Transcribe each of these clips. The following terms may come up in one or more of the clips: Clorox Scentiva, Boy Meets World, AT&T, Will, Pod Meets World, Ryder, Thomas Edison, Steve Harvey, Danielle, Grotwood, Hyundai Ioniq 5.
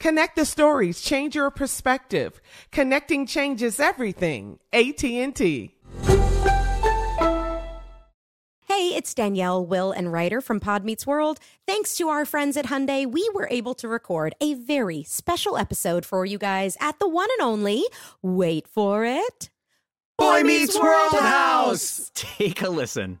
Connect the stories, change your perspective. Connecting changes everything. AT&T. Hey, it's Danielle, Will, and Ryder from Pod Meets World. Thanks to our friends at Hyundai, we were able to record a very special episode for you guys at the one and only, wait for it, Boy Meets World House. Take a listen.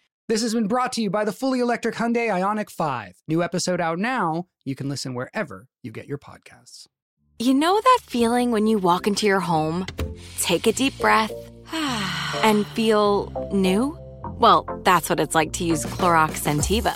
This has been brought to you by the fully electric Hyundai Ioniq 5. New episode out now. You can listen wherever you get your podcasts. You know that feeling when you walk into your home, take a deep breath, and feel new? Well, that's what it's like to use Clorox Scentiva.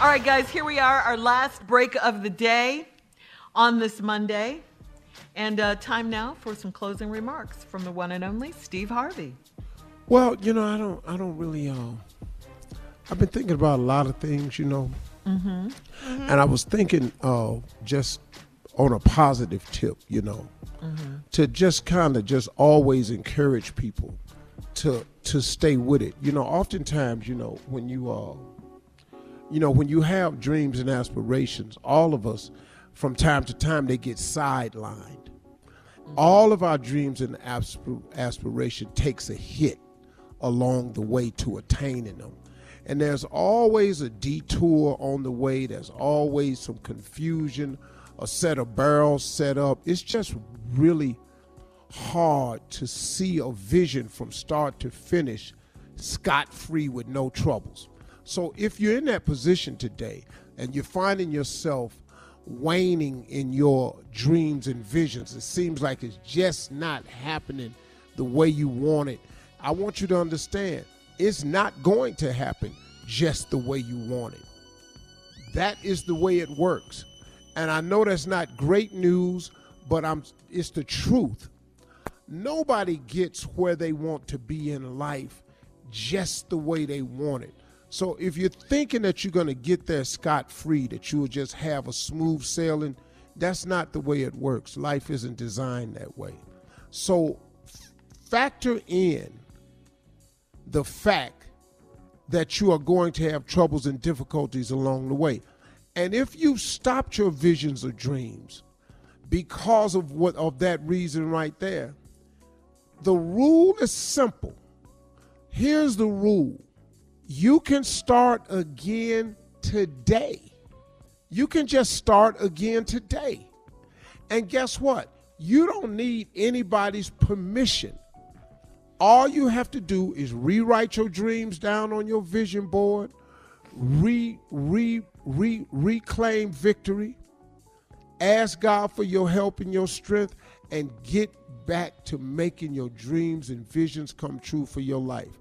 All right, guys, here we are, our last break of the day on this Monday. And time now for some closing remarks from the one and only Steve Harvey. Well, you know, I don't really, I've been thinking about a lot of things, you know. Mm-hmm. Mm-hmm. And I was thinking just on a positive tip, you know, mm-hmm. to just kind of just always encourage people to stay with it. You know, oftentimes, you know, when you you know, when you have dreams and aspirations, all of us, from time to time, they get sidelined. Mm-hmm. All of our dreams and aspiration takes a hit along the way to attaining them. And there's always a detour on the way. There's always some confusion, a set of barrels set up. It's just really hard to see a vision from start to finish scot-free with no troubles. So if you're in that position today and you're finding yourself waning in your dreams and visions, it seems like it's just not happening the way you want it, I want you to understand it's not going to happen just the way you want it. That is the way it works. And I know that's not great news, but it's the truth. Nobody gets where they want to be in life just the way they want it. So if you're thinking that you're going to get there scot-free, that you'll just have a smooth sailing, that's not the way it works. Life isn't designed that way. So factor in the fact that you are going to have troubles and difficulties along the way. And if you've stopped your visions or dreams because of that reason right there, the rule is simple. Here's the rule. You can start again today. You can just start again today. And guess what? You don't need anybody's permission. All you have to do is rewrite your dreams down on your vision board, reclaim victory, ask God for your help and your strength, and get back to making your dreams and visions come true for your life.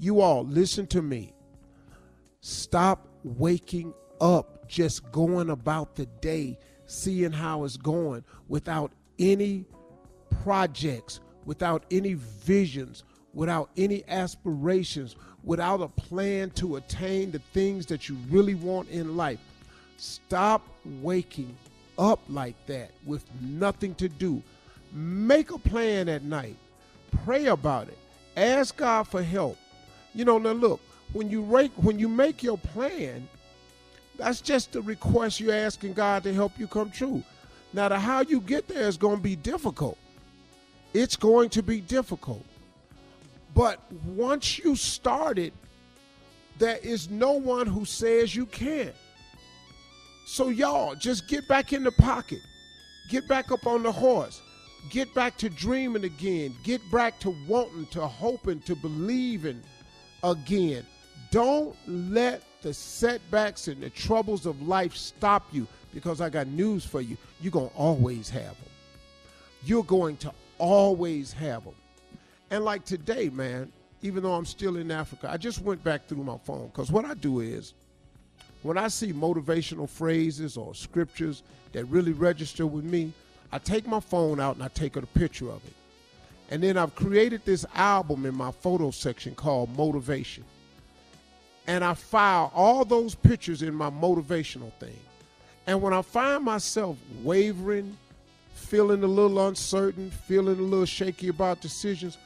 You all, listen to me. Stop waking up, just going about the day, seeing how it's going without any projects, without any visions, without any aspirations, without a plan to attain the things that you really want in life. Stop waking up like that with nothing to do. Make a plan at night. Pray about it. Ask God for help. You know, now look, when you make your plan, that's just the request you're asking God to help you come true. Now, the how you get there is going to be difficult. It's going to be difficult. But once you start it, there is no one who says you can't. So y'all, just get back in the pocket. Get back up on the horse. Get back to dreaming again. Get back to wanting, to hoping, to believing again. Don't let the setbacks and the troubles of life stop you, because I got news for you. You're going to always have them. You're going to always have them. And like today, man, even though I'm still in Africa, I just went back through my phone, because what I do is when I see motivational phrases or scriptures that really register with me, I take my phone out and I take a picture of it. And then I've created this album in my photo section called Motivation. And I file all those pictures in my motivational thing. And when I find myself wavering, feeling a little uncertain, feeling a little shaky about decisions,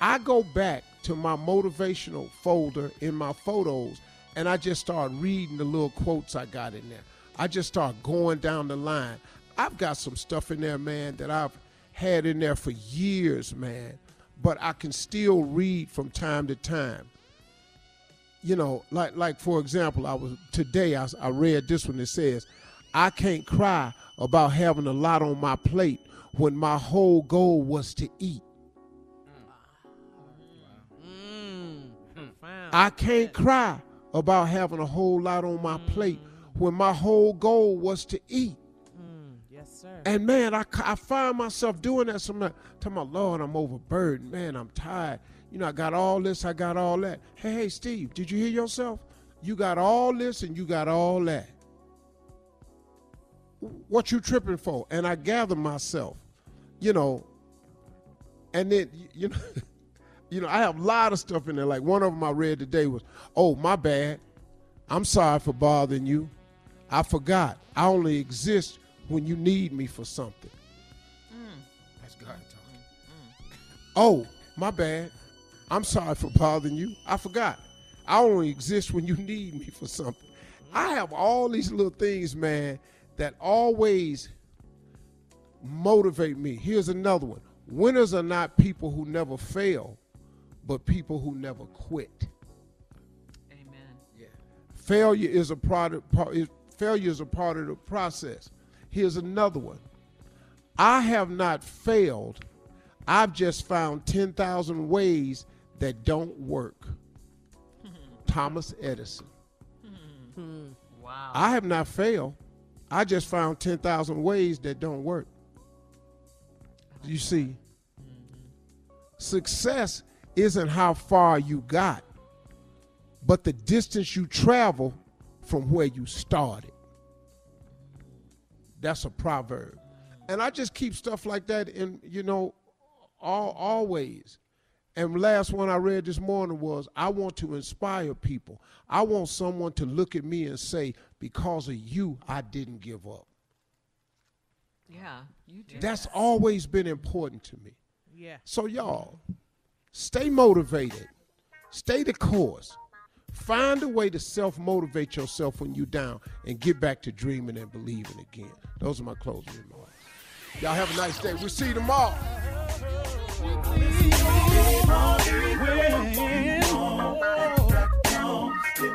I go back to my motivational folder in my photos and I just start reading the little quotes I got in there. I just start going down the line. I've got some stuff in there, man, that I've had in there for years, man, but I can still read from time to time. You know, like for example, I read this one that says, I can't cry about having a lot on my plate when my whole goal was to eat. I can't cry about having a whole lot on my plate when my whole goal was to eat. And man, I find myself doing that sometimes. Tell my Lord, I'm overburdened. Man, I'm tired. You know, I got all this, I got all that. Hey, Steve, did you hear yourself? You got all this and you got all that. What you tripping for? And I gather myself, you know, and then, you know, I have a lot of stuff in there. Like one of them I read today was, oh, my bad. I'm sorry for bothering you. I forgot. I only exist when you need me for something. That's God talking. Oh, my bad. I'm sorry for bothering you. I forgot. I only exist when you need me for something. I have all these little things, man, that always motivate me. Here's another one. Winners are not people who never fail, but people who never quit. Amen. Yeah. Failure is a part of the process. Here's another one. I have not failed. I've just found 10,000 ways that don't work. Thomas Edison. Wow. I have not failed. I just found 10,000 ways that don't work. You see, success isn't how far you got, but the distance you travel from where you started. That's a proverb. And I just keep stuff like that in, you know, always. And last one I read this morning was, I want to inspire people. I want someone to look at me and say, because of you, I didn't give up. Yeah, you did. That's always been important to me. Yeah. So y'all, stay motivated. Stay the course. Find a way to self-motivate yourself when you're down and get back to dreaming and believing again. Those are my closing remarks. Y'all have a nice day. We'll see you tomorrow. For